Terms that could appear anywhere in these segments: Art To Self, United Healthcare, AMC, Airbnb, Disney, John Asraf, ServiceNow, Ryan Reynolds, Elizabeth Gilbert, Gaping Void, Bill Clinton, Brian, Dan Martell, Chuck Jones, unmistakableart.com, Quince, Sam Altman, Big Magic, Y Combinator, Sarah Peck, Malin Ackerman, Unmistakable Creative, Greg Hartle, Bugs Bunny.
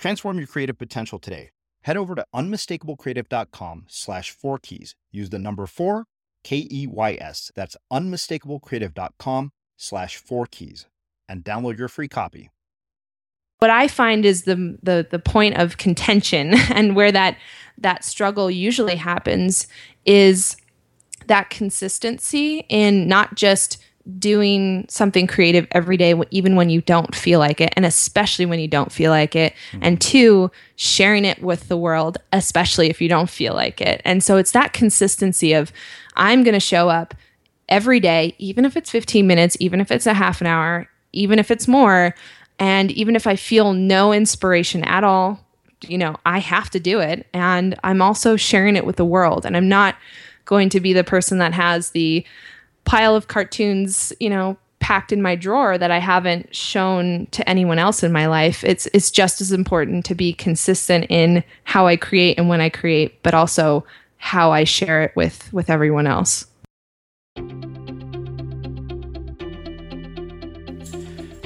Transform your creative potential today. Head over to unmistakablecreative.com/4keys. Use the number 4, K-E-Y-S. That's unmistakablecreative.com/4keys and download your free copy. What I find is the point of contention and where that struggle usually happens is that consistency in not just doing something creative every day, even when you don't feel like it, and especially when you don't feel like it, and 2, sharing it with the world, especially if you don't feel like it. And so it's that consistency of, I'm going to show up every day, even if it's 15 minutes, even if it's a half an hour, even if it's more, and even if I feel no inspiration at all, I have to do it. And I'm also sharing it with the world. And I'm not going to be the person that has the pile of cartoons, packed in my drawer that I haven't shown to anyone else in my life. It's just as important to be consistent in how I create and when I create, but also how I share it with everyone else.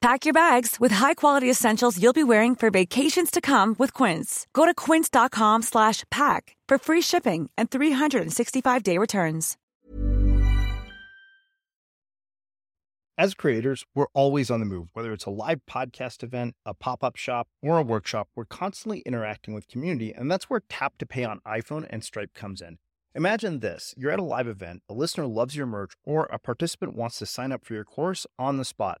Pack your bags with high-quality essentials you'll be wearing for vacations to come with Quince. Go to quince.com/pack for free shipping and 365-day returns. As creators, we're always on the move. Whether it's a live podcast event, a pop-up shop, or a workshop, we're constantly interacting with community, and that's where Tap to Pay on iPhone and Stripe comes in. Imagine this. You're at a live event, a listener loves your merch, or a participant wants to sign up for your course on the spot.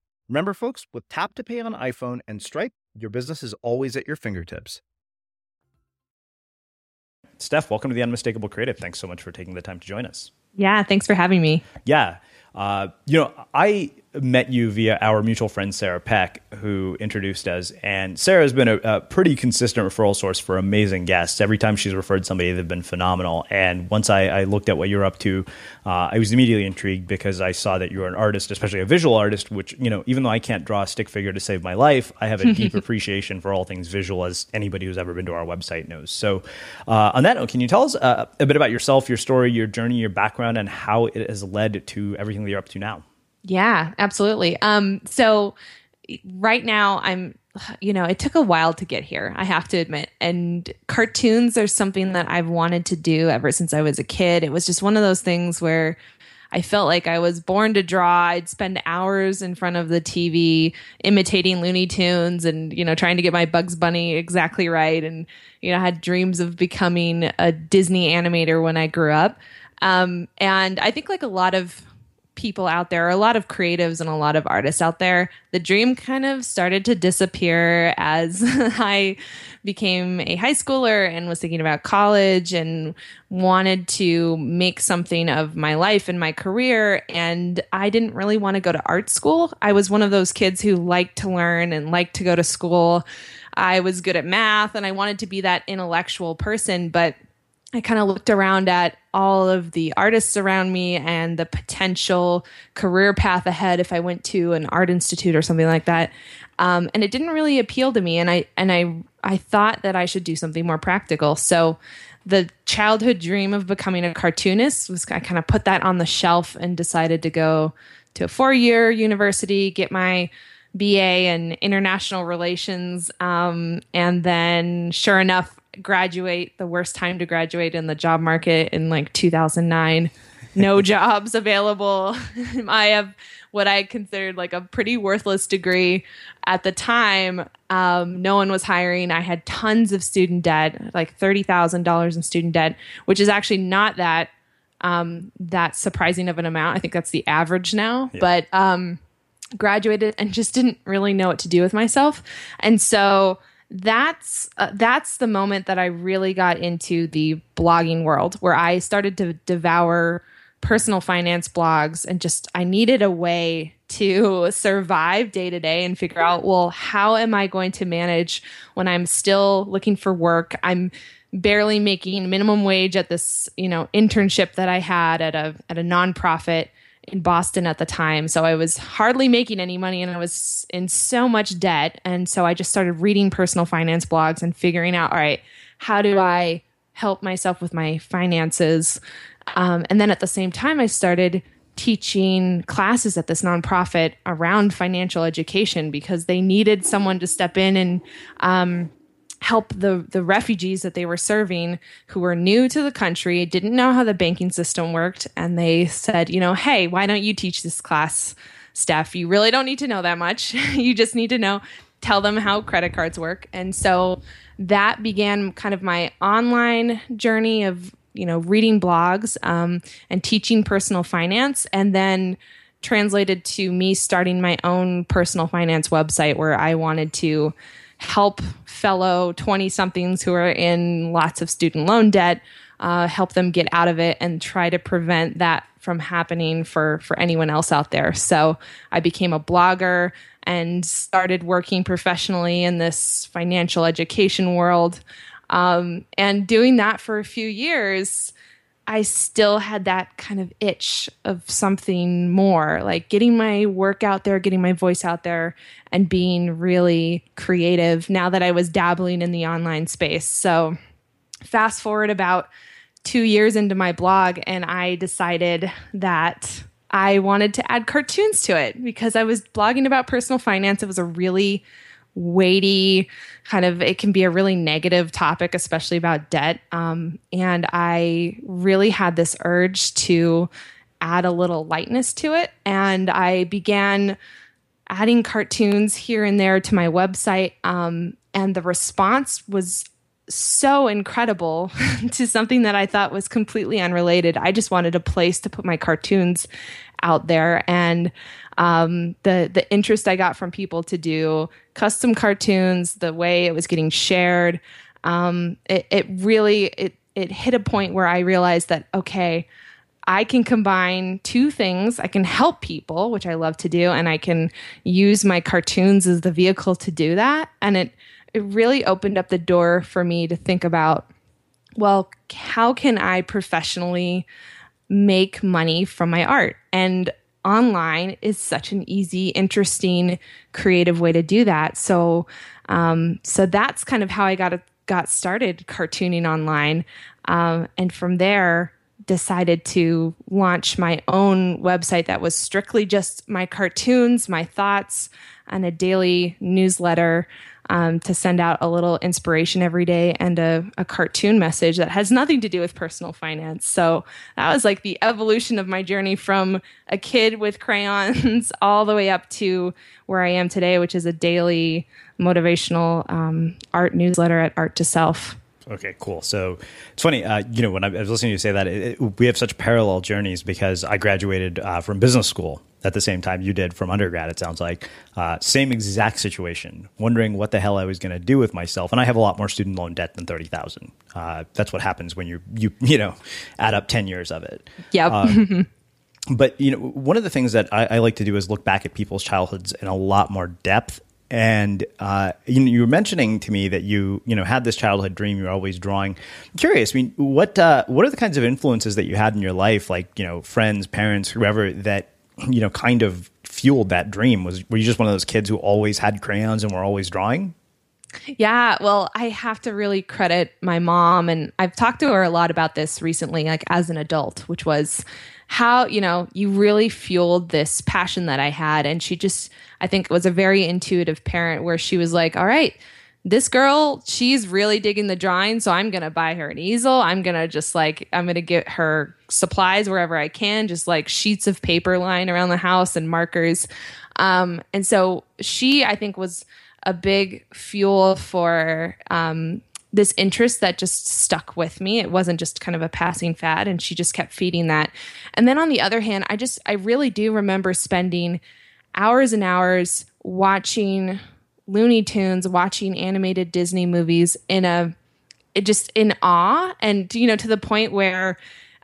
Remember, folks, with Tap to Pay on iPhone and Stripe, your business is always at your fingertips. Steph, welcome to the Unmistakable Creative. Thanks so much for taking the time to join us. Yeah, thanks for having me. Yeah. I met you via our mutual friend, Sarah Peck, who introduced us. And Sarah's been a pretty consistent referral source for amazing guests. Every time she's referred somebody, they've been phenomenal. And once I looked at what you're up to, I was immediately intrigued because I saw that you're an artist, especially a visual artist, which, you know, even though I can't draw a stick figure to save my life, I have a deep appreciation for all things visual, as anybody who's ever been to our website knows. So on that note, can you tell us a bit about yourself, your story, your journey, your background, and how it has led to everything that you're up to now? Yeah, absolutely. So right now it took a while to get here, I have to admit. And cartoons are something that I've wanted to do ever since I was a kid. It was just one of those things where I felt like I was born to draw. I'd spend hours in front of the TV imitating Looney Tunes and, trying to get my Bugs Bunny exactly right. And, I had dreams of becoming a Disney animator when I grew up. And I think like a lot of people out there, a lot of creatives and a lot of artists out there, the dream kind of started to disappear as I became a high schooler and was thinking about college and wanted to make something of my life and my career. And I didn't really want to go to art school. I was one of those kids who liked to learn and liked to go to school. I was good at math and I wanted to be that intellectual person, but I kind of looked around at all of the artists around me and the potential career path ahead if I went to an art institute or something like that. And it didn't really appeal to me. And I thought that I should do something more practical. So the childhood dream of becoming a cartoonist I kind of put that on the shelf and decided to go to a 4-year university, get my BA in international relations. And then sure enough, graduate, the worst time to graduate in the job market in like 2009, no jobs available. I have what I considered like a pretty worthless degree at the time. No one was hiring. I had tons of student debt, like $30,000 in student debt, which is actually not that surprising of an amount. I think that's the average now, yeah. But graduated and just didn't really know what to do with myself. And so that's the moment that I really got into the blogging world, where I started to devour personal finance blogs and just I needed a way to survive day to day and figure out, well, how am I going to manage when I'm still looking for work? I'm barely making minimum wage at this, internship that I had at a nonprofit in Boston at the time. So I was hardly making any money and I was in so much debt. And so I just started reading personal finance blogs and figuring out, all right, how do I help myself with my finances? And then at the same time, I started teaching classes at this nonprofit around financial education because they needed someone to step in and help the refugees that they were serving who were new to the country, didn't know how the banking system worked. And they said, hey, why don't you teach this class, Steph? You really don't need to know that much. You just need to tell them how credit cards work. And so that began kind of my online journey of, reading blogs and teaching personal finance. And then translated to me starting my own personal finance website where I wanted to help fellow 20-somethings who are in lots of student loan debt, help them get out of it and try to prevent that from happening for anyone else out there. So I became a blogger and started working professionally in this financial education world. And doing that for a few years, I still had that kind of itch of something more, like getting my work out there, getting my voice out there, and being really creative now that I was dabbling in the online space. So fast forward about 2 years into my blog, and I decided that I wanted to add cartoons to it because I was blogging about personal finance. It was a really weighty kind of, it can be a really negative topic, especially about debt. And I really had this urge to add a little lightness to it. And I began adding cartoons here and there to my website. And the response was so incredible to something that I thought was completely unrelated. I just wanted a place to put my cartoons out there. And the interest I got from people to do custom cartoons, the way it was getting shared, it really hit a point where I realized that, okay, I can combine two things. I can help people, which I love to do, and I can use my cartoons as the vehicle to do that. And it really opened up the door for me to think about, well, how can I professionally make money from my art? And online is such an easy, interesting, creative way to do that. So that's kind of how I got started cartooning online. And from there, decided to launch my own website that was strictly just my cartoons, my thoughts, and a daily newsletter to send out a little inspiration every day and a cartoon message that has nothing to do with personal finance. So that was like the evolution of my journey from a kid with crayons all the way up to where I am today, which is a daily motivational art newsletter at Art to Self. Okay, cool. So it's funny, when I was listening to you say that, we have such parallel journeys because I graduated from business school at the same time you did from undergrad, it sounds like. Same exact situation, wondering what the hell I was going to do with myself. And I have a lot more student loan debt than $30,000. That's what happens when you add up 10 years of it. Yep. But, one of the things that I like to do is look back at people's childhoods in a lot more depth. And you were mentioning to me that you had this childhood dream you're always drawing. I'm curious, I mean, what are the kinds of influences that you had in your life, like friends, parents, whoever, that kind of fueled that dream? Were you just one of those kids who always had crayons and were always drawing? Yeah, well, I have to really credit my mom, and I've talked to her a lot about this recently, like as an adult, which was how, you really fueled this passion that I had. And she just, I think, was a very intuitive parent where she was like, all right, this girl, she's really digging the drawing, so I'm going to buy her an easel. I'm going to get her supplies wherever I can, just like sheets of paper lying around the house and markers. And so she, I think, was a big fuel for this interest that just stuck with me. It wasn't just kind of a passing fad, and she just kept feeding that. And then on the other hand, I really do remember spending hours and hours watching Looney Tunes, watching animated Disney movies in awe. And, to the point where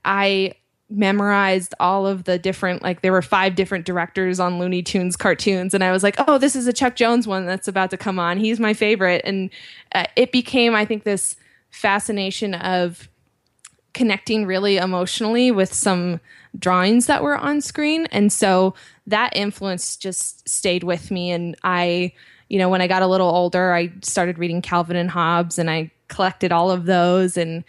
I memorized all of the different, like there were 5 different directors on Looney Tunes cartoons, and I was like, oh, this is a Chuck Jones one that's about to come on, he's my favorite. And it became, I think, this fascination of connecting really emotionally with some drawings that were on screen. And so that influence just stayed with me. And I, when I got a little older, I started reading Calvin and Hobbes, and I collected all of those. And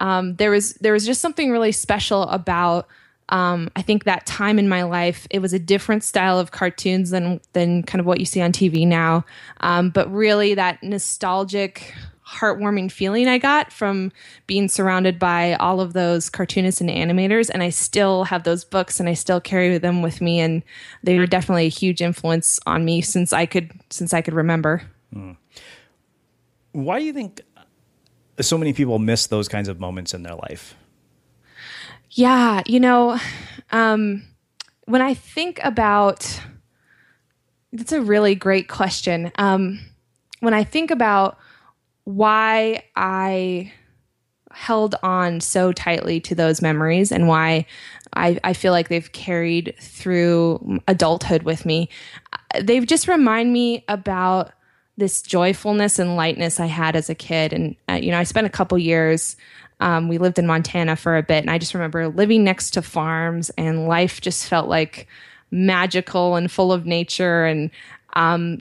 there was just something really special about, I think, that time in my life. It was a different style of cartoons than kind of what you see on TV now. But really that nostalgic, heartwarming feeling I got from being surrounded by all of those cartoonists and animators. And I still have those books, and I still carry them with me. And they were definitely a huge influence on me since I could remember. Mm. Why do you think so many people miss those kinds of moments in their life? Yeah. When I think about, that's a really great question. When I think about why I held on so tightly to those memories and why I feel like they've carried through adulthood with me. They've just remind me about this joyfulness and lightness I had as a kid. And, you know, I spent a couple years, we lived in Montana for a bit, and I just remember living next to farms, and life just felt like magical and full of nature. And,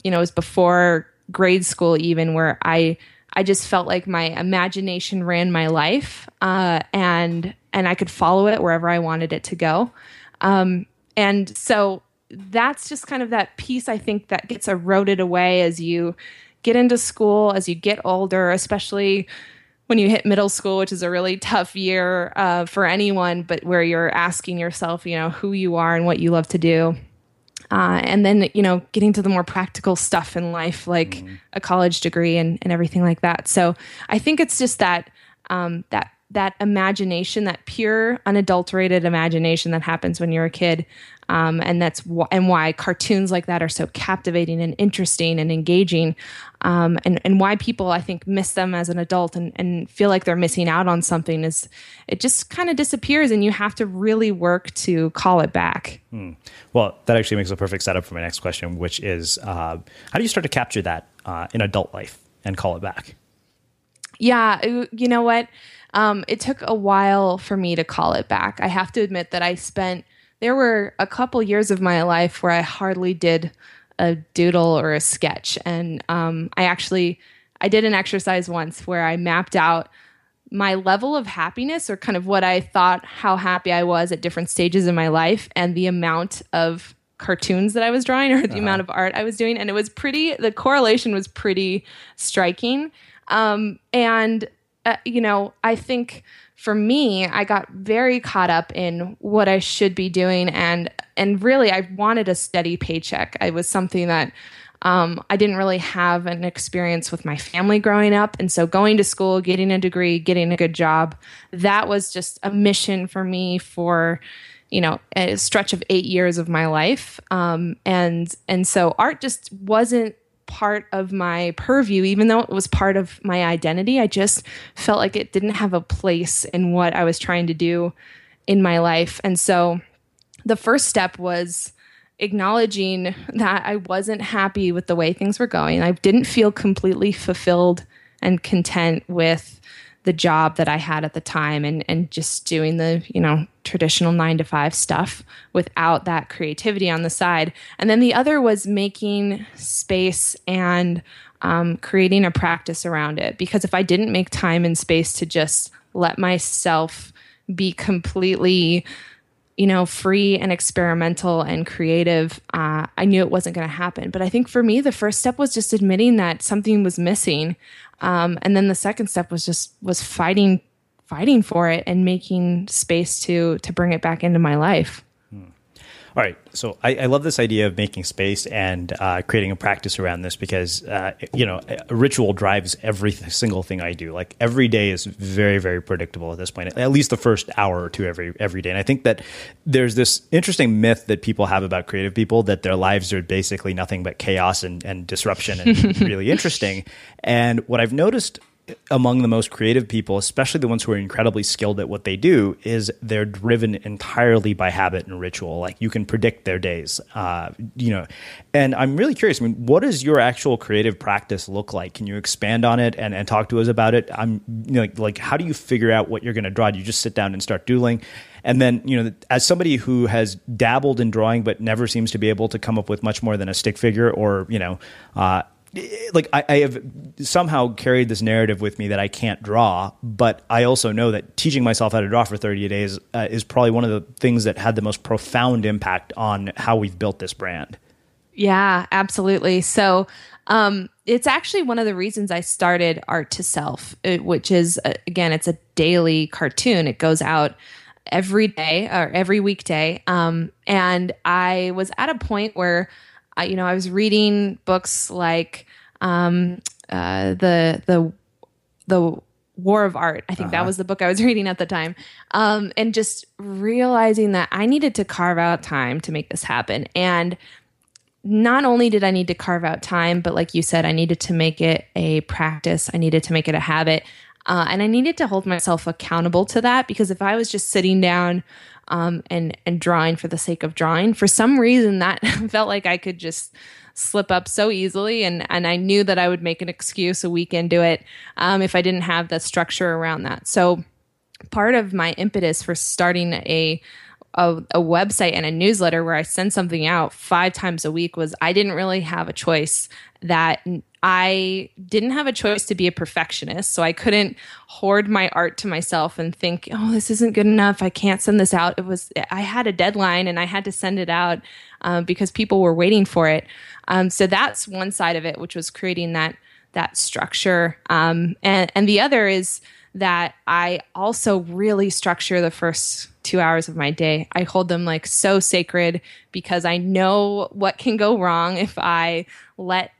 you know, it was before grade school even, where I just felt like my imagination ran my life, and I could follow it wherever I wanted it to go. And so that's just kind of that piece, I think, that gets eroded away as you get into school, as you get older, especially when you hit middle school, which is a really tough year for anyone, but where you're asking yourself, you know, who you are and what you love to do. And then, you know, getting to the more practical stuff in life, like a college degree and everything like that. So I think it's just that that imagination, that pure, unadulterated imagination that happens when you're a kid. And that's why cartoons like that are so captivating and interesting and engaging, and why people, I think, miss them as an adult and feel like they're missing out on something, is it just kind of disappears, and you have to really work to call it back. Well, that actually makes a perfect setup for my next question, which is, how do you start to capture that in adult life and call it back? Yeah, you know what? It took a while for me to call it back. I have to admit that there were a couple years of my life where I hardly did a doodle or a sketch. And I did an exercise once where I mapped out my level of happiness, or kind of what I thought how happy I was at different stages in my life, and the amount of cartoons that I was drawing, or the amount of art I was doing. And the correlation was pretty striking. You know, I think for me, I got very caught up in what I should be doing, and really, I wanted a steady paycheck. It was something that I didn't really have an experience with my family growing up, and so going to school, getting a degree, getting a good job, that was just a mission for me for, you know, a stretch of 8 years of my life, and so art just wasn't part of my purview, even though it was part of my identity. I just felt like it didn't have a place in what I was trying to do in my life. And so the first step was acknowledging that I wasn't happy with the way things were going. I didn't feel completely fulfilled and content with the job that I had at the time, and just doing the, you know, traditional 9-to-5 stuff without that creativity on the side. And then the other was making space and creating a practice around it. Because if I didn't make time and space to just let myself be completely, you know, free and experimental and creative, I knew it wasn't going to happen. But I think for me, the first step was just admitting that something was missing. And then the second step was fighting for it and making space to bring it back into my life. All right. So I love this idea of making space and creating a practice around this, because, you know, a ritual drives every single thing I do. Like, every day is very, very predictable at this point, at least the first hour or two every day. And I think that there's this interesting myth that people have about creative people, that their lives are basically nothing but chaos and disruption, and really interesting. And what I've noticed among the most creative people, especially the ones who are incredibly skilled at what they do, is they're driven entirely by habit and ritual. Like, you can predict their days, you know. And I'm really curious, I mean, what does your actual creative practice look like? Can you expand on it and talk to us about it? You know, like, how do you figure out what you're going to draw? Do you just sit down and start doodling? And then, you know, as somebody who has dabbled in drawing but never seems to be able to come up with much more than a stick figure, or, you know, like, I have somehow carried this narrative with me that I can't draw, but I also know that teaching myself how to draw for 30 days is probably one of the things that had the most profound impact on how we've built this brand. Yeah, absolutely. So it's actually one of the reasons I started Art to Self, which is, again, it's a daily cartoon. It goes out every day, or every weekday. And I was at a point where you know, I was reading books like the War of Art. I think that was the book I was reading at the time, and just realizing that I needed to carve out time to make this happen. And not only did I need to carve out time, but like you said, I needed to make it a practice. I needed to make it a habit. And I needed to hold myself accountable to that, because if I was just sitting down and drawing for the sake of drawing, for some reason that felt like I could just slip up so easily. And I knew that I would make an excuse a week into it if I didn't have that structure around that. So part of my impetus for starting a website and a newsletter where I send something out 5 times a week was I didn't really have a choice, that I didn't have a choice to be a perfectionist. So I couldn't hoard my art to myself and think, oh, this isn't good enough, I can't send this out. I had a deadline and I had to send it out because people were waiting for it. So that's one side of it, which was creating that structure. And the other is that I also really structure the first 2 hours of my day. I hold them like so sacred, because I know what can go wrong if I let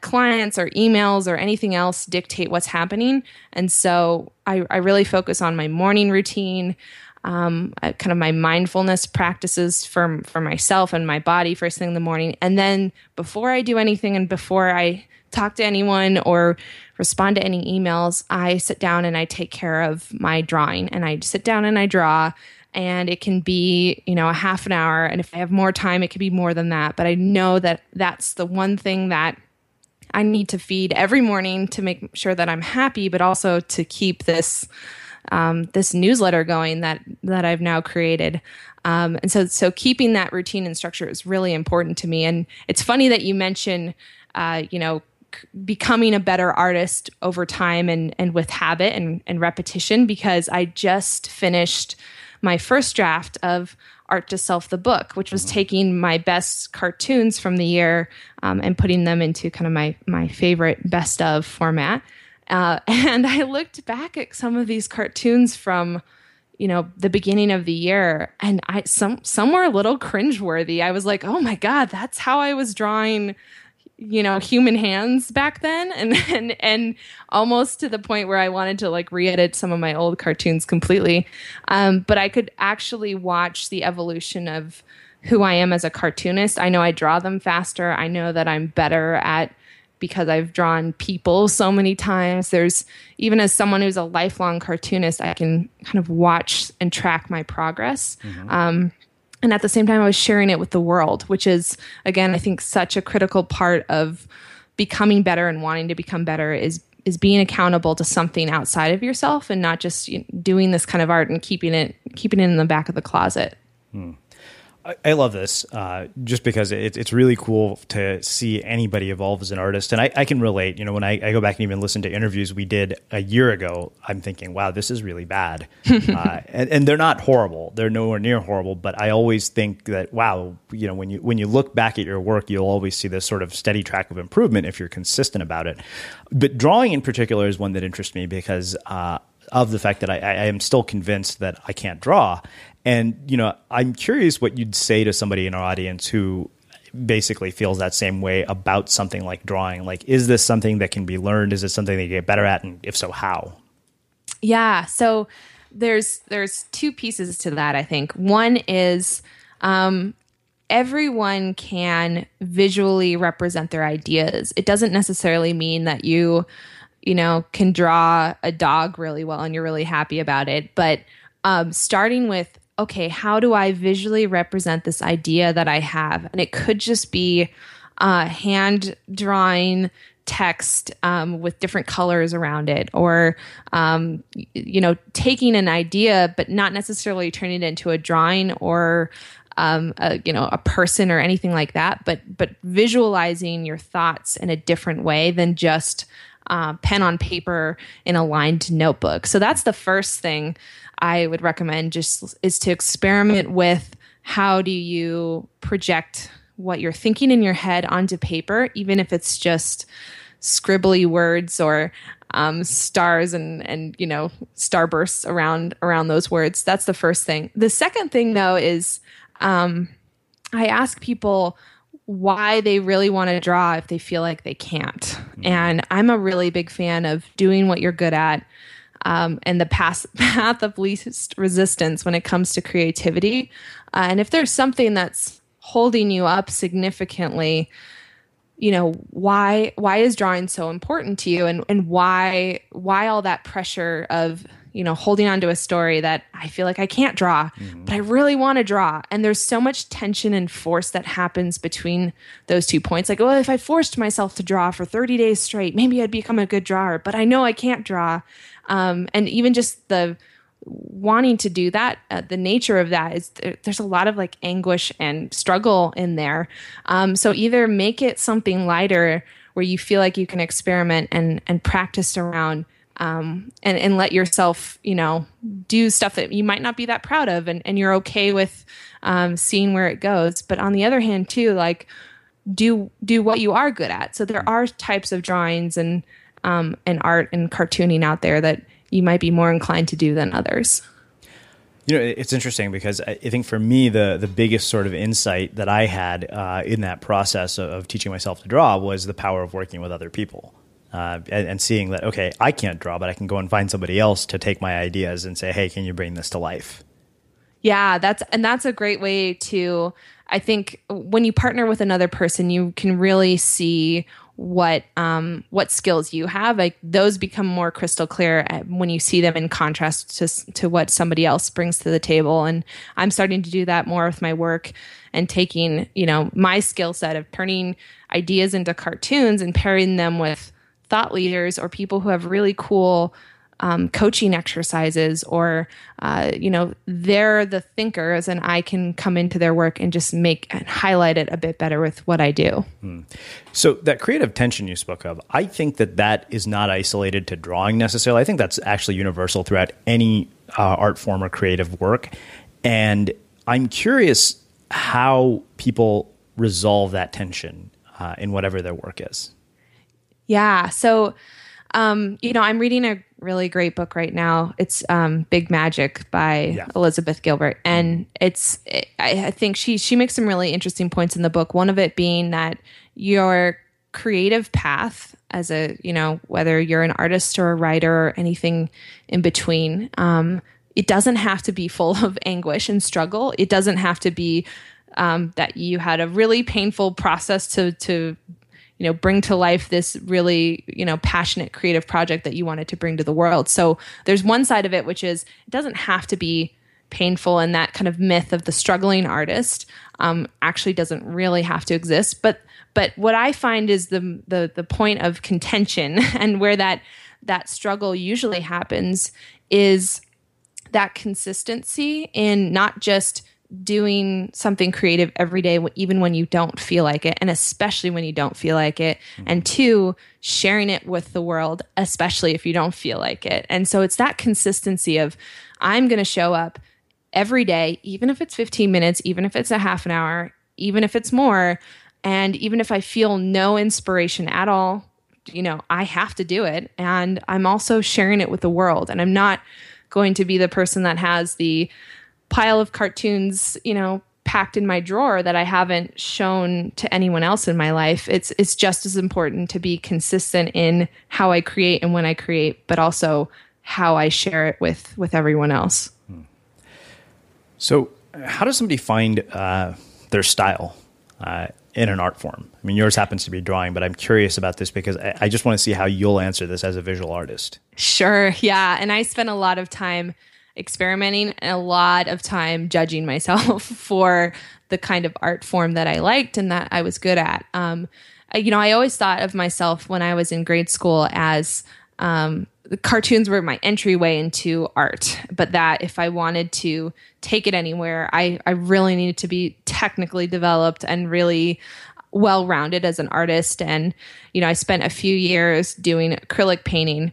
clients or emails or anything else dictate what's happening. And so I really focus on my morning routine, kind of my mindfulness practices for myself and my body first thing in the morning. And then before I do anything and before I talk to anyone or respond to any emails, I sit down and I take care of my drawing, and I sit down and I draw, and it can be, a half an hour. And if I have more time, it could be more than that. But I know that that's the one thing that I need to feed every morning to make sure that I'm happy, but also to keep this newsletter going that I've now created. And so keeping that routine and structure is really important to me. And it's funny that you mention, becoming a better artist over time and with habit and repetition, because I just finished my first draft of Art to Self, the book, which was taking my best cartoons from the year and putting them into kind of my favorite best of format. And I looked back at some of these cartoons from the beginning of the year, and some were a little cringeworthy. I was like, oh my God, that's how I was drawing human hands back then, and almost to the point where I wanted to like re-edit some of my old cartoons completely. But I could actually watch the evolution of who I am as a cartoonist. I know I draw them faster. I know that I'm better at, because I've drawn people so many times. There's, even as someone who's a lifelong cartoonist, I can kind of watch and track my progress. Mm-hmm. And at the same time, I was sharing it with the world, which is, again, I think such a critical part of becoming better and wanting to become better is being accountable to something outside of yourself, and not just doing this kind of art and keeping it in the back of the closet. Hmm. I love this just because it's really cool to see anybody evolve as an artist. And I can relate. When I go back and even listen to interviews we did a year ago, I'm thinking, wow, this is really bad. and they're not horrible. They're nowhere near horrible. But I always think that, wow, when you look back at your work, you'll always see this sort of steady track of improvement if you're consistent about it. But drawing in particular is one that interests me because of the fact that I am still convinced that I can't draw. And, I'm curious what you'd say to somebody in our audience who basically feels that same way about something like drawing. Like, is this something that can be learned? Is it something that you get better at? And if so, how? Yeah. So there's two pieces to that, I think. One is everyone can visually represent their ideas. It doesn't necessarily mean that you can draw a dog really well and you're really happy about it. But starting with, okay, how do I visually represent this idea that I have? And it could just be hand drawing text with different colors around it, or, taking an idea, but not necessarily turning it into a drawing or a person or anything like that, but visualizing your thoughts in a different way than just pen on paper in a lined notebook. So that's the first thing I would recommend, just is to experiment with how do you project what you're thinking in your head onto paper, even if it's just scribbly words or stars and starbursts around those words. That's the first thing. The second thing, though, is I ask people why they really want to draw if they feel like they can't. And I'm a really big fan of doing what you're good at, and the path of least resistance when it comes to creativity. And if there's something that's holding you up significantly, you know, why is drawing so important to you, and why all that pressure of, you know, holding on to a story that I feel like I can't draw, but I really want to draw. And there's so much tension and force that happens between those 2 points. Like, well, if I forced myself to draw for 30 days straight, maybe I'd become a good drawer, but I know I can't draw. And even just the wanting to do that, the nature of that is there's a lot of like anguish and struggle in there. So either make it something lighter where you feel like you can experiment and practice around, and let yourself, you know, do stuff that you might not be that proud of, and you're okay with seeing where it goes. But on the other hand, too, like do what you are good at. So there are types of drawings and art and cartooning out there that you might be more inclined to do than others. You know, it's interesting because I think for me, the biggest sort of insight that I had in that process of teaching myself to draw was the power of working with other people. And seeing that, okay, I can't draw, but I can go and find somebody else to take my ideas and say, hey, can you bring this to life? Yeah, that's a great way to, I think when you partner with another person, you can really see what skills you have. Like those become more crystal clear when you see them in contrast to what somebody else brings to the table. And I'm starting to do that more with my work and taking, you know, my skill set of turning ideas into cartoons and pairing them with thought leaders or people who have really cool coaching exercises, or you know, they're the thinkers, and I can come into their work and just make and highlight it a bit better with what I do. So that creative tension you spoke of, I think that is not isolated to drawing necessarily. I think that's actually universal throughout any art form or creative work. And I'm curious how people resolve that tension in whatever their work is. Yeah. So, you know, I'm reading a really great book right now. It's Big Magic by Elizabeth Gilbert. And I think she makes some really interesting points in the book. One of it being that your creative path as a, you know, whether you're an artist or a writer or anything in between, it doesn't have to be full of anguish and struggle. It doesn't have to be that you had a really painful process to you know, bring to life this really, you know, passionate creative project that you wanted to bring to the world. So there's one side of it, which is it doesn't have to be painful, and that kind of myth of the struggling artist actually doesn't really have to exist. But what I find is the point of contention and where that struggle usually happens is that consistency in not just doing something creative every day, even when you don't feel like it, and especially when you don't feel like it, and two, sharing it with the world, especially if you don't feel like it. And so it's that consistency of, I'm going to show up every day, even if it's 15 minutes, even if it's a half an hour, even if it's more, and even if I feel no inspiration at all, you know, I have to do it. And I'm also sharing it with the world. And I'm not going to be the person that has the pile of cartoons, you know, packed in my drawer that I haven't shown to anyone else in my life. It's just as important to be consistent in how I create and when I create, but also how I share it with everyone else. So how does somebody find their style in an art form? I mean, yours happens to be drawing, but I'm curious about this because I just want to see how you'll answer this as a visual artist. Sure. Yeah. And I spent a lot of time experimenting and a lot of time judging myself for the kind of art form that I liked and that I was good at. You know, I always thought of myself when I was in grade school as the cartoons were my entryway into art, but that if I wanted to take it anywhere, I really needed to be technically developed and really well-rounded as an artist. And, you know, I spent a few years doing acrylic painting,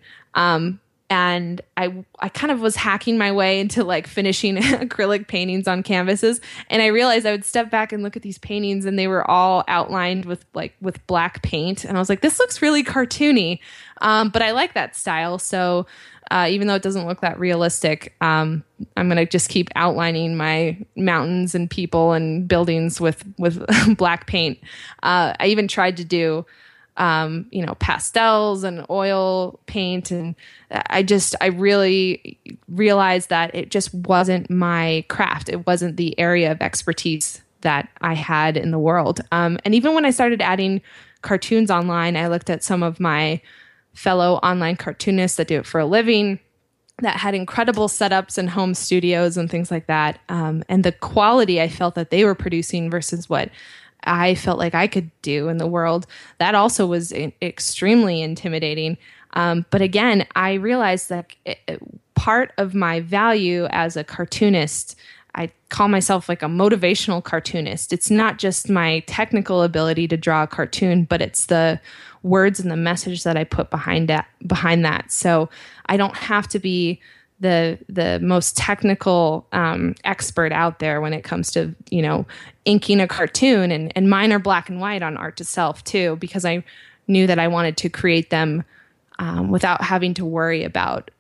and I kind of was hacking my way into like finishing acrylic paintings on canvases. And I realized I would step back and look at these paintings and they were all outlined with black paint. And I was like, this looks really cartoony. But I like that style. So even though it doesn't look that realistic, I'm going to just keep outlining my mountains and people and buildings with black paint. I even tried to do you know, pastels and oil paint. And I really realized that it just wasn't my craft. It wasn't the area of expertise that I had in the world. And even when I started adding cartoons online. I looked at some of my fellow online cartoonists that do it for a living that had incredible setups and home studios and things like that. And the quality I felt that they were producing versus what I felt like I could do in the world, that also was extremely intimidating. But again, I realized that part of my value as a cartoonist, I call myself like a motivational cartoonist. It's not just my technical ability to draw a cartoon, but it's the words and the message that I put behind that. So I don't have to be the most technical expert out there when it comes to, you know, inking a cartoon. And mine are black and white on Art to Self too, because I knew that I wanted to create them without having to worry about,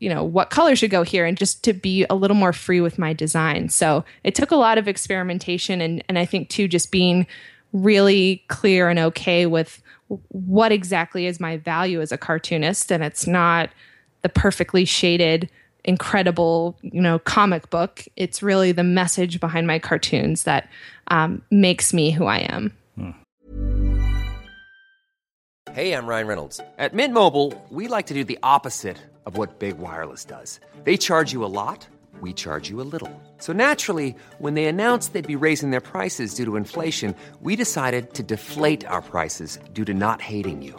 you know, what color should go here, and just to be a little more free with my design. So it took a lot of experimentation. And I think too, just being really clear and okay with what exactly is my value as a cartoonist. And it's not the perfectly shaded, incredible, you know, comic book. It's really the message behind my cartoons that makes me who I am. Hey, I'm Ryan Reynolds. At Mint Mobile, we like to do the opposite of what Big Wireless does. They charge you a lot, we charge you a little. So naturally, when they announced they'd be raising their prices due to inflation, we decided to deflate our prices due to not hating you.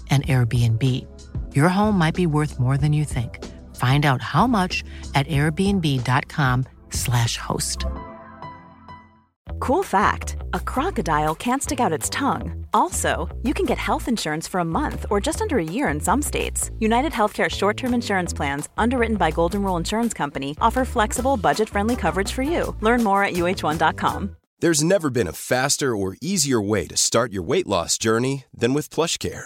an Airbnb. Your home might be worth more than you think. Find out how much at airbnb.com/host. Cool fact, a crocodile can't stick out its tongue. Also, you can get health insurance for a month or just under a year in some states. United Healthcare short-term insurance plans, underwritten by Golden Rule Insurance Company, offer flexible, budget-friendly coverage for you. Learn more at uh1.com. There's never been a faster or easier way to start your weight loss journey than with PlushCare.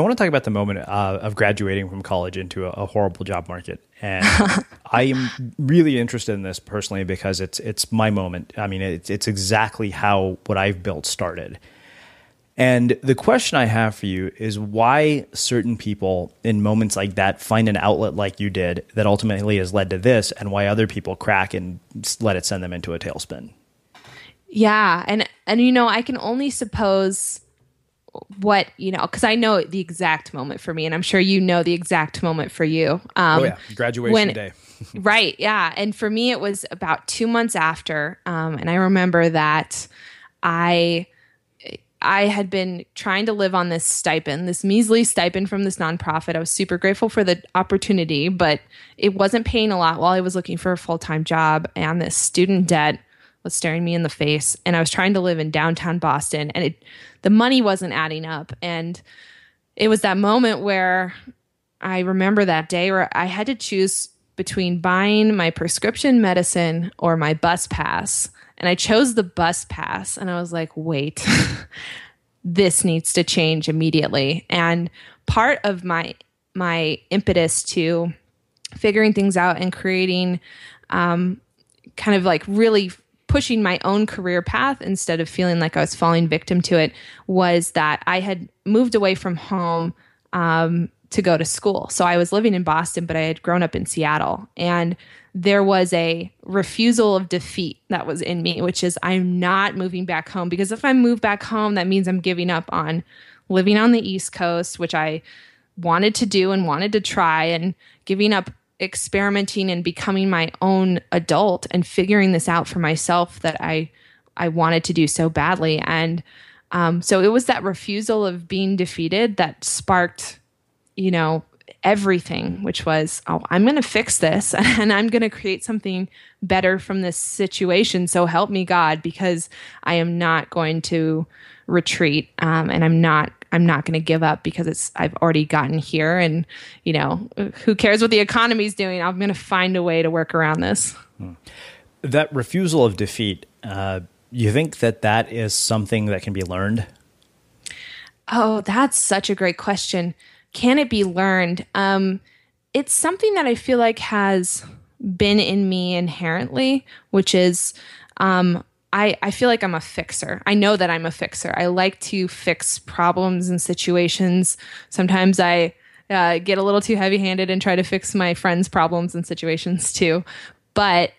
want to talk about the moment of graduating from college into a horrible job market. And I am really interested in this personally because it's my moment. I mean, it's exactly how what I've built started. And the question I have for you is why certain people in moments like that find an outlet like you did that ultimately has led to this, and why other people crack and let it send them into a tailspin. Yeah. And you know, I can only suppose what, you know, because I know the exact moment for me, and I'm sure you know the exact moment for you. Graduation day. Right. Yeah. And for me, it was about 2 months after. And I remember that I had been trying to live on this stipend, this measly stipend from this nonprofit. I was super grateful for the opportunity, but it wasn't paying a lot while I was looking for a full-time job, and this student debt was staring me in the face. And I was trying to live in downtown Boston, and the money wasn't adding up. And it was that moment where I remember that day where I had to choose between buying my prescription medicine or my bus pass. And I chose the bus pass, and I was like, wait, this needs to change immediately. And part of my impetus to figuring things out and creating kind of like really pushing my own career path instead of feeling like I was falling victim to it was that I had moved away from home to go to school. So I was living in Boston, but I had grown up in Seattle. And there was a refusal of defeat that was in me, which is I'm not moving back home, because if I move back home, that means I'm giving up on living on the East Coast, which I wanted to do and wanted to try, and giving up experimenting and becoming my own adult and figuring this out for myself that I wanted to do so badly. And so it was that refusal of being defeated that sparked, you know, everything, which was, oh, I'm going to fix this, and I'm going to create something better from this situation. So help me God, because I am not going to retreat. And I'm not going to give up, because I've already gotten here, and you know, who cares what the economy's doing? I'm going to find a way to work around this. That refusal of defeat. You think that is something that can be learned? Oh, that's such a great question. Can it be learned? It's something that I feel like has been in me inherently, which is, I feel like I'm a fixer. I know that I'm a fixer. I like to fix problems and situations. Sometimes I get a little too heavy-handed and try to fix my friends' problems and situations too. But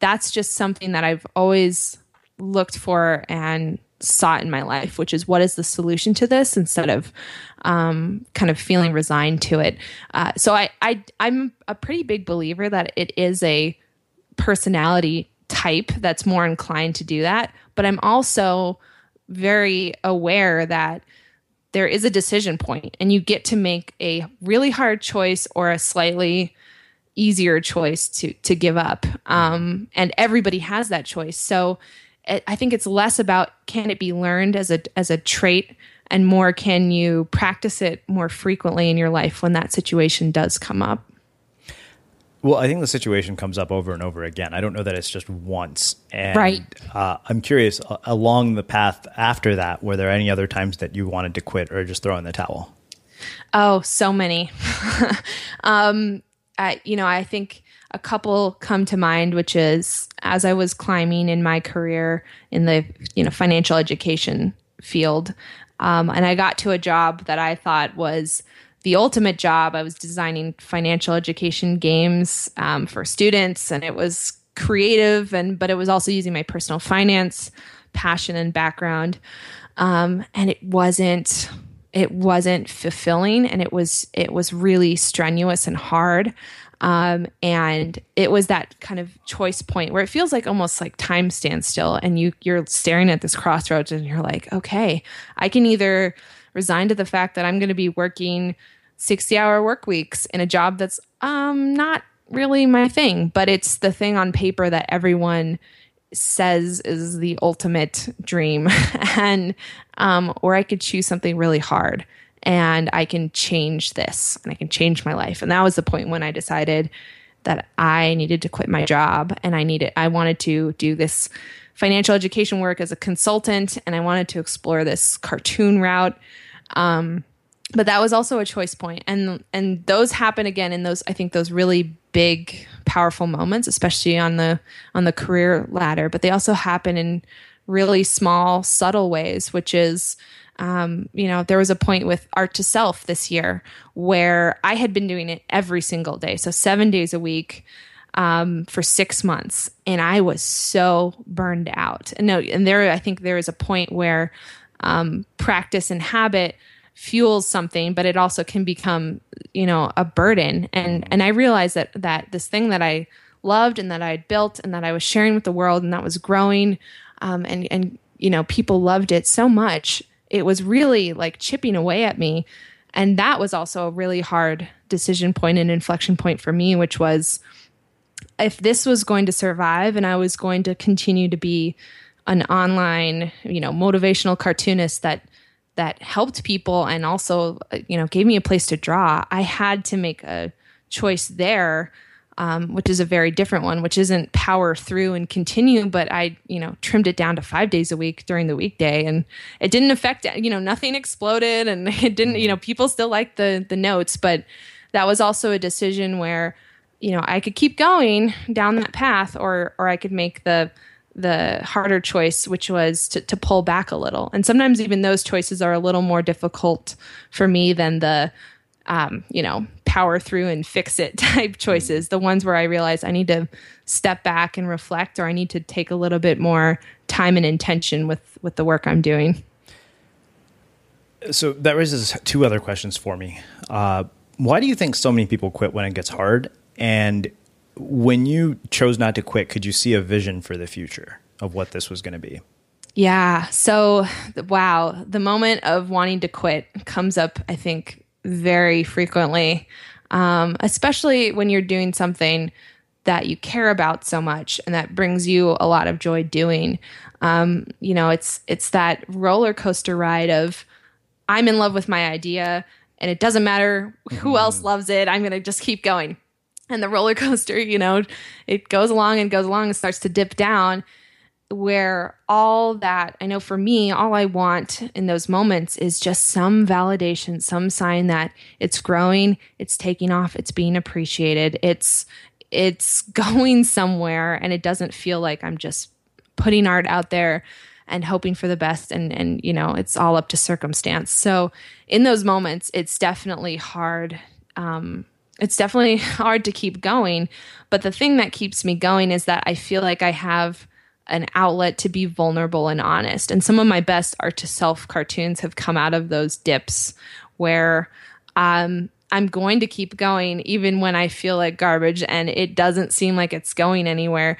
that's just something that I've always looked for and sought in my life, which is what is the solution to this instead of kind of feeling resigned to it. So I'm a pretty big believer that it is a personality type that's more inclined to do that. But I'm also very aware that there is a decision point, and you get to make a really hard choice or a slightly easier choice to give up. And everybody has that choice. So I think it's less about can it be learned as a trait, and more can you practice it more frequently in your life when that situation does come up? Well, I think the situation comes up over and over again. I don't know that it's just once. And, right. I'm curious, along the path after that, were there any other times that you wanted to quit or just throw in the towel? Oh, so many. I think a couple come to mind, which is as I was climbing in my career in the financial education field, and I got to a job that I thought was the ultimate job. I was designing financial education games for students, and it was creative, but it was also using my personal finance passion and background. And it wasn't fulfilling, and it was really strenuous and hard. And it was that kind of choice point where it feels like almost like time stands still, and you're staring at this crossroads, and you're like, okay, I can either resign to the fact that I'm going to be working 60-hour work weeks in a job that's not really my thing, but it's the thing on paper that everyone says is the ultimate dream, and or I could choose something really hard. And I can change this, and I can change my life. And that was the point when I decided that I needed to quit my job, and I wanted to do this financial education work as a consultant, and I wanted to explore this cartoon route. But that was also a choice point. And those happen again in those, I think, those really big, powerful moments, especially on the career ladder. But they also happen in really small, subtle ways, which is There was a point with Art to Self this year where I had been doing it every single day. So 7 days a week for 6 months. And I was so burned out. I think there is a point where practice and habit fuels something, but it also can become, a burden. And I realized that this thing that I loved and that I had built and that I was sharing with the world and that was growing and people loved it so much. It was really like chipping away at me. And that was also a really hard decision point and inflection point for me, which was if this was going to survive and I was going to continue to be an online, motivational cartoonist that helped people and also, gave me a place to draw, I had to make a choice there, which is a very different one, which isn't power through and continue, but I, trimmed it down to 5 days a week during the weekday, and it didn't affect, nothing exploded, and it didn't, people still liked the notes, but that was also a decision where, I could keep going down that path or I could make the harder choice, which was to pull back a little. And sometimes even those choices are a little more difficult for me than the, power through and fix it type choices. The ones where I realize I need to step back and reflect, or I need to take a little bit more time and intention with the work I'm doing. So that raises two other questions for me. Why do you think so many people quit when it gets hard? And when you chose not to quit, could you see a vision for the future of what this was going to be? Yeah. So, wow. The moment of wanting to quit comes up, I think, very frequently, especially when you're doing something that you care about so much and that brings you a lot of joy doing. It's that roller coaster ride of I'm in love with my idea and it doesn't matter who else loves it. I'm going to just keep going. And the roller coaster, it goes along and starts to dip down, where all that, I know for me, all I want in those moments is just some validation, some sign that it's growing, it's taking off, it's being appreciated, it's going somewhere, and it doesn't feel like I'm just putting art out there and hoping for the best and it's all up to circumstance. So in those moments, it's definitely hard. It's definitely hard to keep going, but the thing that keeps me going is that I feel like I have an outlet to be vulnerable and honest. And some of my best Art to Self cartoons have come out of those dips where I'm going to keep going even when I feel like garbage and it doesn't seem like it's going anywhere.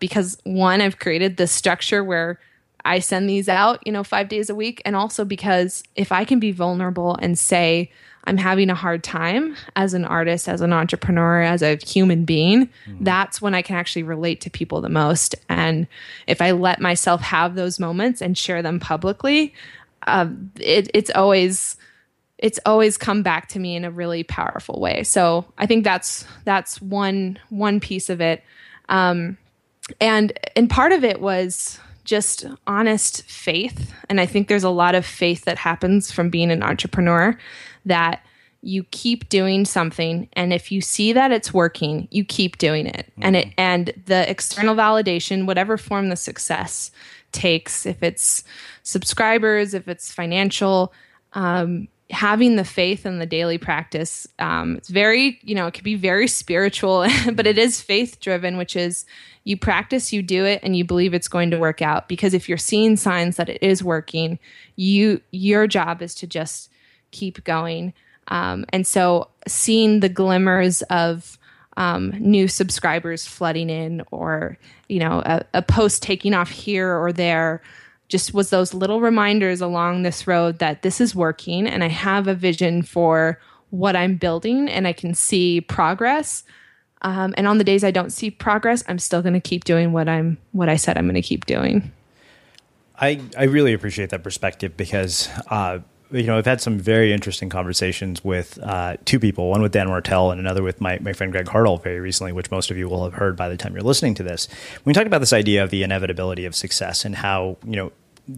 Because one, I've created this structure where I send these out, 5 days a week. And also because if I can be vulnerable and say, I'm having a hard time as an artist, as an entrepreneur, as a human being, that's when I can actually relate to people the most. And if I let myself have those moments and share them publicly, it's always come back to me in a really powerful way. So I think that's one piece of it. And part of it was just honest faith. And I think there's a lot of faith that happens from being an entrepreneur, that you keep doing something, and if you see that it's working, you keep doing it. Mm-hmm. And the external validation, whatever form the success takes, if it's subscribers, if it's financial, having the faith in the daily practice, it's very, it could be very spiritual, but it is faith-driven, which is you practice, you do it, and you believe it's going to work out. Because if you're seeing signs that it is working, your job is to just keep going. And so seeing the glimmers of new subscribers flooding in, or, a post taking off here or there, just was those little reminders along this road that this is working and I have a vision for what I'm building and I can see progress. And on the days I don't see progress, I'm still going to keep doing what I said I'm going to keep doing. I really appreciate that perspective because, I've had some very interesting conversations with two people, one with Dan Martell and another with my friend Greg Hartle very recently, which most of you will have heard by the time you're listening to this. We talked about this idea of the inevitability of success and how,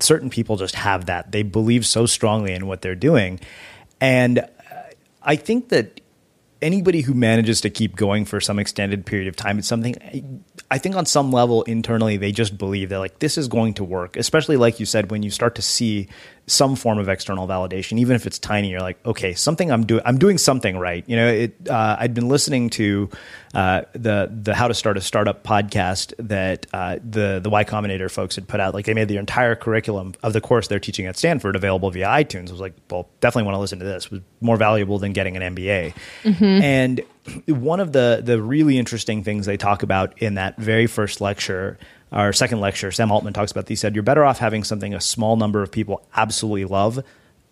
certain people just have that. They believe so strongly in what they're doing. And I think that anybody who manages to keep going for some extended period of time, it's something I think on some level internally, they just believe that, like, this is going to work, especially like you said, when you start to see some form of external validation, even if it's tiny. You're like, okay, I'm doing something right. You know, I'd been listening to the How to Start a Startup podcast that the Y Combinator folks had put out. Like, they made the entire curriculum of the course they're teaching at Stanford available via iTunes. I was like, well, definitely want to listen to this. It was more valuable than getting an MBA. Mm-hmm. And one of the really interesting things they talk about in that very first lecture, our second lecture, Sam Altman talks about, he said, you're better off having something a small number of people absolutely love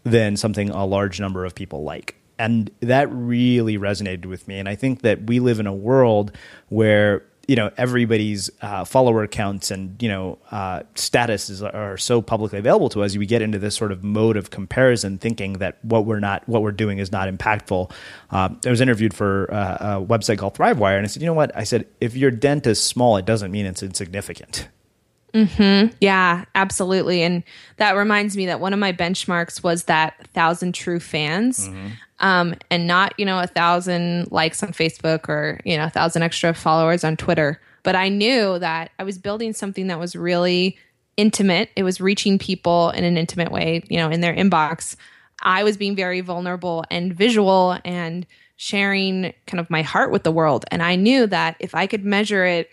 than something a large number of people like. And that really resonated with me. And I think that we live in a world where, you know, everybody's follower counts and, you know, statuses are so publicly available to us. We get into this sort of mode of comparison, thinking that what we're doing is not impactful. I was interviewed for a website called ThriveWire, and I said, you know what? I said, if your dent is small, it doesn't mean it's insignificant. Mm-hmm. Yeah, absolutely. And that reminds me that one of my benchmarks was that 1,000 true fans, mm-hmm. And not, you know, 1,000 likes on Facebook or, you know, 1,000 extra followers on Twitter. But I knew that I was building something that was really intimate. It was reaching people in an intimate way, you know, in their inbox. I was being very vulnerable and visual and sharing kind of my heart with the world. And I knew that if I could measure it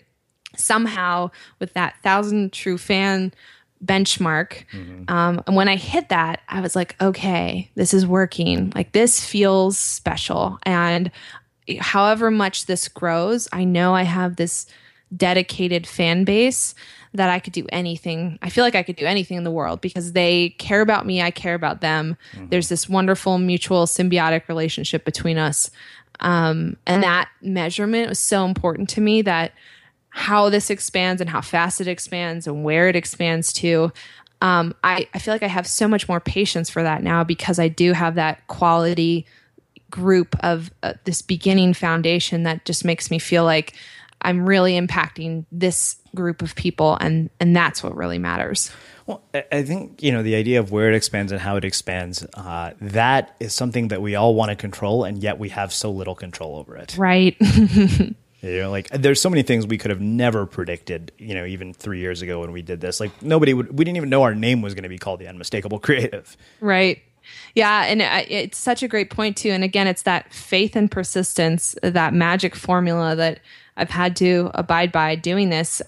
somehow with that 1,000 true fan benchmark. Mm-hmm. And when I hit that, I was like, okay, this is working. Like, this feels special. And however much this grows, I know I have this dedicated fan base that I could do anything. I feel like I could do anything in the world because they care about me. I care about them. Mm-hmm. There's this wonderful mutual symbiotic relationship between us. And that measurement was so important to me, that how this expands and how fast it expands and where it expands to. I feel like I have so much more patience for that now because I do have that quality group of this beginning foundation that just makes me feel like I'm really impacting this group of people, and that's what really matters. Well, I think, you know, the idea of where it expands and how it expands, that is something that we all want to control, and yet we have so little control over it. Right. You know, like, there's so many things we could have never predicted, you know, even 3 years ago when we did this. Like, we didn't even know our name was going to be called the Unmistakable Creative. Right. Yeah. And it's such a great point, too. And again, it's that faith and persistence, that magic formula that I've had to abide by doing this.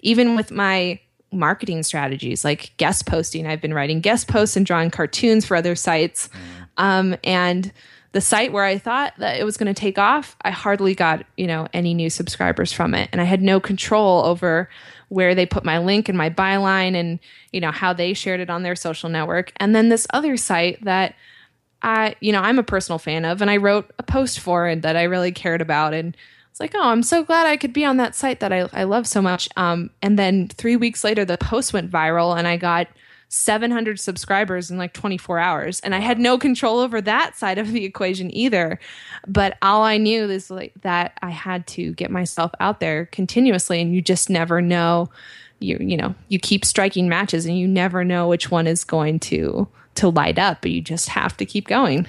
Even with my marketing strategies, like guest posting, I've been writing guest posts and drawing cartoons for other sites. And the site where I thought that it was going to take off, I hardly got, you know, any new subscribers from it. And I had no control over where they put my link and my byline and, you know, how they shared it on their social network. And then this other site that I, you know, I'm a personal fan of, and I wrote a post for and that I really cared about. And it's like, oh, I'm so glad I could be on that site that I love so much. And then 3 weeks later, the post went viral and I got 700 subscribers in like 24 hours. And I had no control over that side of the equation either. But all I knew is like that I had to get myself out there continuously. And you just never know. You know, you keep striking matches and you never know which one is going to light up, but you just have to keep going.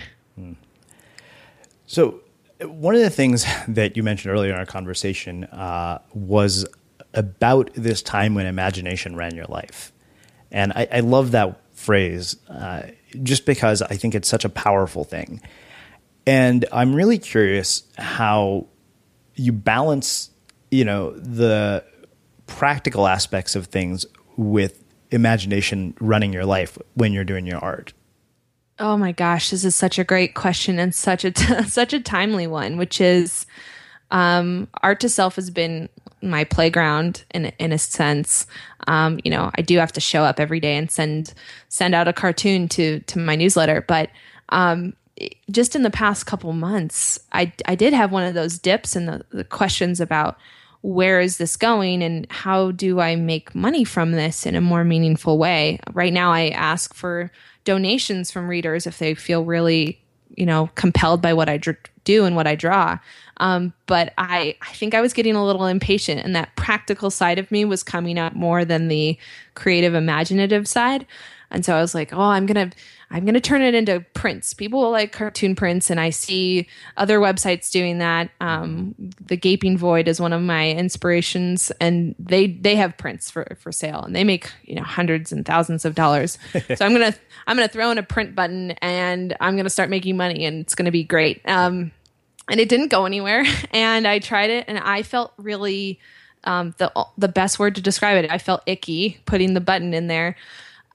So one of the things that you mentioned earlier in our conversation was about this time when imagination ran your life. And I love that phrase just because I think it's such a powerful thing. And I'm really curious how you balance, you know, the practical aspects of things with imagination running your life when you're doing your art. Oh my gosh, this is such a great question and such a timely one, which is art to self has been my playground in a sense. You know, I do have to show up every day and send out a cartoon to my newsletter. But just in the past couple months, I did have one of those dips and the questions about where is this going and how do I make money from this in a more meaningful way. Right now, I ask for donations from readers if they feel really, you know, compelled by what I do and what I draw. But I think I was getting a little impatient, and that practical side of me was coming up more than the creative, imaginative side. And so I was like, oh, I'm gonna turn it into prints. People like cartoon prints, and I see other websites doing that. The Gaping Void is one of my inspirations, and they have prints for sale, and they make hundreds and thousands of dollars. So I'm gonna throw in a print button, and I'm gonna start making money, and it's gonna be great. And it didn't go anywhere, and I tried it, and I felt really the best word to describe it. I felt icky putting the button in there,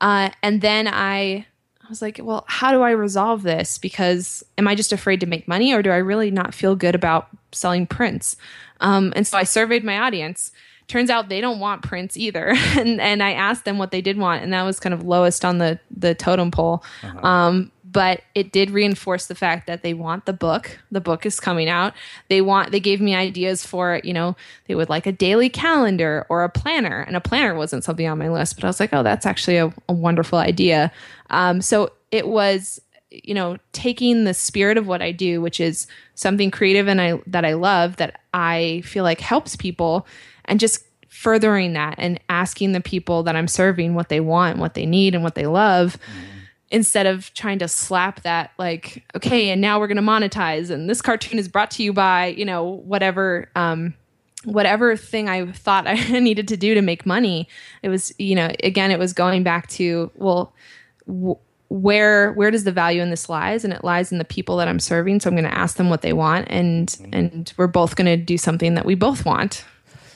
and then I was like, well, how do I resolve this? Because am I just afraid to make money, or do I really not feel good about selling prints? And so I surveyed my audience. Turns out they don't want prints either. And I asked them what they did want. And that was kind of lowest on the totem pole. Uh-huh. But it did reinforce the fact that they want the book. The book is coming out. They gave me ideas for, they would like a daily calendar or a planner. And a planner wasn't something on my list, but I was like, oh, that's actually a wonderful idea. So it was, taking the spirit of what I do, which is something creative and that I love, that I feel like helps people, and just furthering that and asking the people that I'm serving what they want, what they need, and what they love. Instead of trying to slap that, like, okay, and now we're going to monetize, and this cartoon is brought to you by, whatever thing I thought I needed to do to make money. It was, again, it was going back to, well, where does the value in this lies? And it lies in the people that I'm serving. So I'm going to ask them what they want, and we're both going to do something that we both want.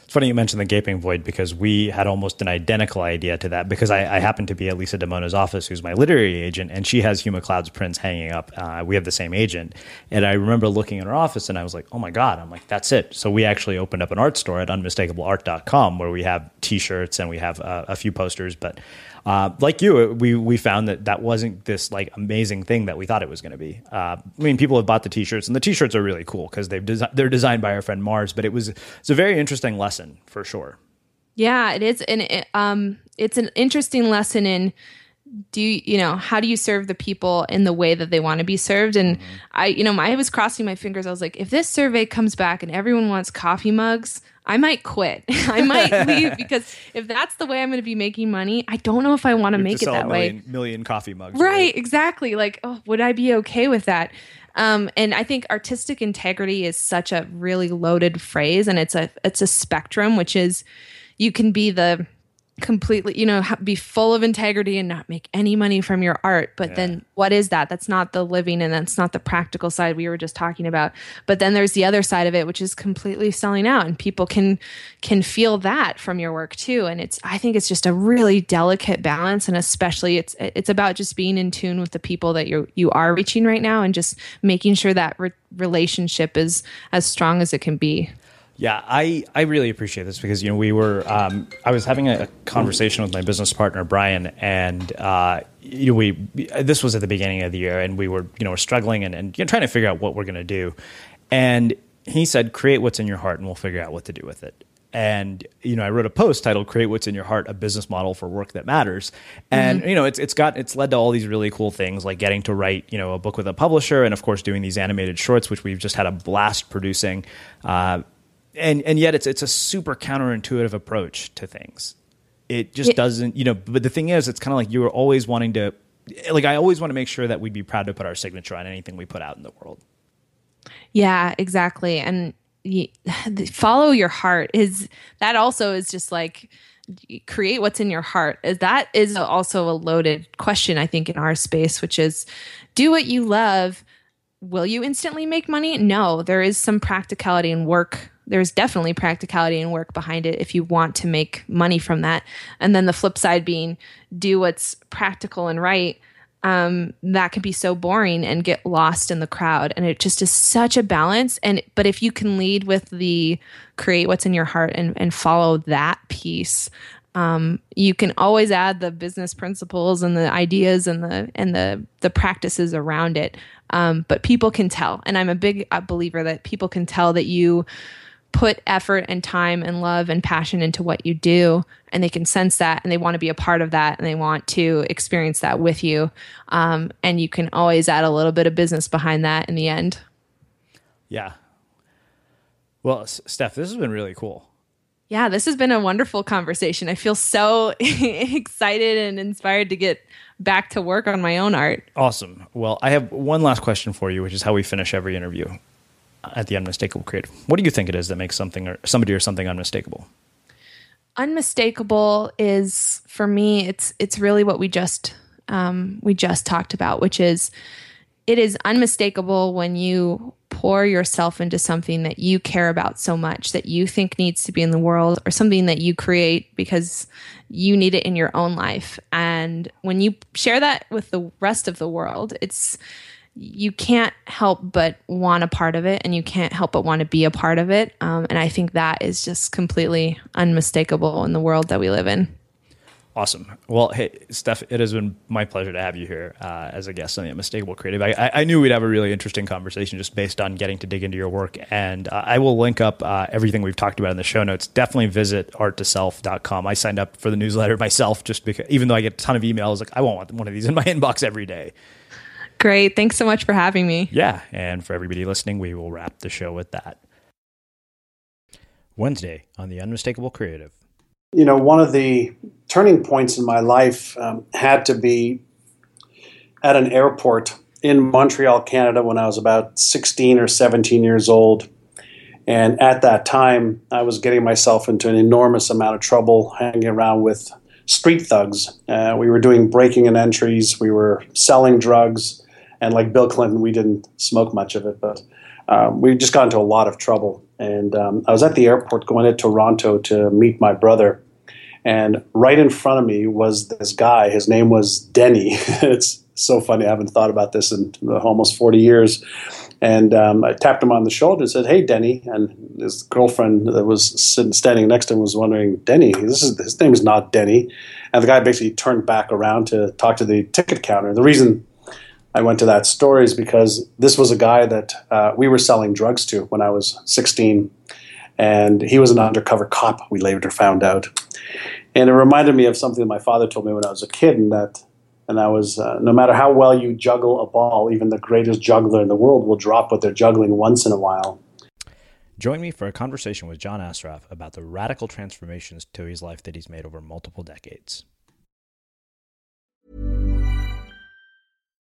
It's funny you mentioned the Gaping Void, because we had almost an identical idea to that, because I happen to be at Lisa DeMona's office, who's my literary agent, and she has Huma Cloud's prints hanging up. We have the same agent. And I remember looking in her office and I was like, oh my God, I'm like, that's it. So we actually opened up an art store at unmistakableart.com, where we have T-shirts and we have a few posters. But like you, we found that wasn't this like amazing thing that we thought it was going to be. People have bought the T-shirts, and the T-shirts are really cool because they're designed by our friend Mars. But it's a very interesting lesson for sure. Yeah, it is, and it's an interesting lesson in how do you serve the people in the way that they want to be served? And mm-hmm. I was crossing my fingers. I was like, if this survey comes back and everyone wants coffee mugs, I might quit. I might leave, because if that's the way I'm going to be making money, I don't know if I want to make it that way. Million coffee mugs. Right, exactly. Like, oh, would I be okay with that? And I think artistic integrity is such a really loaded phrase, and it's a spectrum, which is you can be the completely, be full of integrity and not make any money from your art. But then what is that? That's not the living, and that's not the practical side we were just talking about. But then there's the other side of it, which is completely selling out, and people can feel that from your work too. And I think it's just a really delicate balance. And especially it's about just being in tune with the people that you are reaching right now, and just making sure that relationship is as strong as it can be. Yeah, I really appreciate this, because we were I was having a conversation with my business partner Brian, and this was at the beginning of the year, and we were struggling and trying to figure out what we're going to do, and he said, create what's in your heart and we'll figure out what to do with it. And, I wrote a post titled Create What's in Your Heart, a Business Model for Work That Matters. And, mm-hmm. It's led to all these really cool things, like getting to write, a book with a publisher, and of course doing these animated shorts, which we've just had a blast producing. And yet it's a super counterintuitive approach to things. It just doesn't, but the thing is, it's kind of like you were always wanting to, like, I always want to make sure that we'd be proud to put our signature on anything we put out in the world. Yeah, exactly. And follow your heart is just like, create what's in your heart. That is also a loaded question, I think, in our space, which is do what you love. Will you instantly make money? No, there is some practicality in work. There's definitely practicality and work behind it if you want to make money from that. And then the flip side being, do what's practical and right. That can be so boring and get lost in the crowd. And it just is such a balance. But if you can lead with the create what's in your heart and follow that piece, you can always add the business principles and the ideas and the practices around it. But people can tell. And I'm a big believer that people can tell that you put effort and time and love and passion into what you do, and they can sense that, and they want to be a part of that, and they want to experience that with you. And you can always add a little bit of business behind that in the end. Yeah. Well, Steph, this has been really cool. Yeah, this has been a wonderful conversation. I feel so excited and inspired to get back to work on my own art. Awesome. Well, I have one last question for you, which is how we finish every interview at the Unmistakable Creative. What do you think it is that makes something or somebody or something unmistakable? Unmistakable is, for me, it's really what we just talked about, which is it is unmistakable when you pour yourself into something that you care about so much, that you think needs to be in the world, or something that you create because you need it in your own life. And when you share that with the rest of the world, you can't help but want a part of it, and you can't help but want to be a part of it. And I think that is just completely unmistakable in the world that we live in. Awesome. Well, hey, Steph, it has been my pleasure to have you here as a guest on the Unmistakable Creative. I knew we'd have a really interesting conversation just based on getting to dig into your work. And I will link up everything we've talked about in the show notes. Definitely visit arttoself.com. I signed up for the newsletter myself just because, even though I get a ton of emails, I won't want one of these in my inbox every day. Great. Thanks so much for having me. Yeah. And for everybody listening, we will wrap the show with that. Wednesday on the Unmistakable Creative. You know, one of the turning points in my life had to be at an airport in Montreal, Canada, when I was about 16 or 17 years old. And at that time, I was getting myself into an enormous amount of trouble hanging around with street thugs. We were doing breaking and entries. We were selling drugs. And like Bill Clinton, we didn't smoke much of it, but we just got into a lot of trouble. And I was at the airport going to Toronto to meet my brother. And right in front of me was this guy. His name was Denny. It's so funny. I haven't thought about this in almost 40 years. And I tapped him on the shoulder and said, "Hey, Denny." And his girlfriend that was standing next to him was wondering, "Denny, his name is not Denny." And the guy basically turned back around to talk to the ticket counter. The reason I went to that story is because this was a guy that we were selling drugs to when I was 16, and he was an undercover cop, we later found out. And it reminded me of something my father told me when I was a kid, and that was no matter how well you juggle a ball, even the greatest juggler in the world will drop what they're juggling once in a while. Join me for a conversation with John Asraf about the radical transformations to his life that he's made over multiple decades.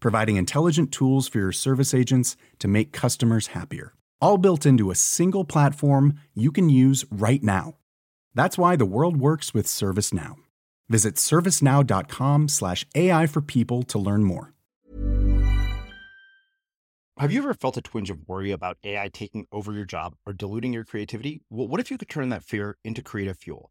providing intelligent tools for your service agents to make customers happier. All built into a single platform you can use right now. That's why the world works with ServiceNow. Visit servicenow.com/AI for people to learn more. Have you ever felt a twinge of worry about AI taking over your job or diluting your creativity? Well, what if you could turn that fear into creative fuel?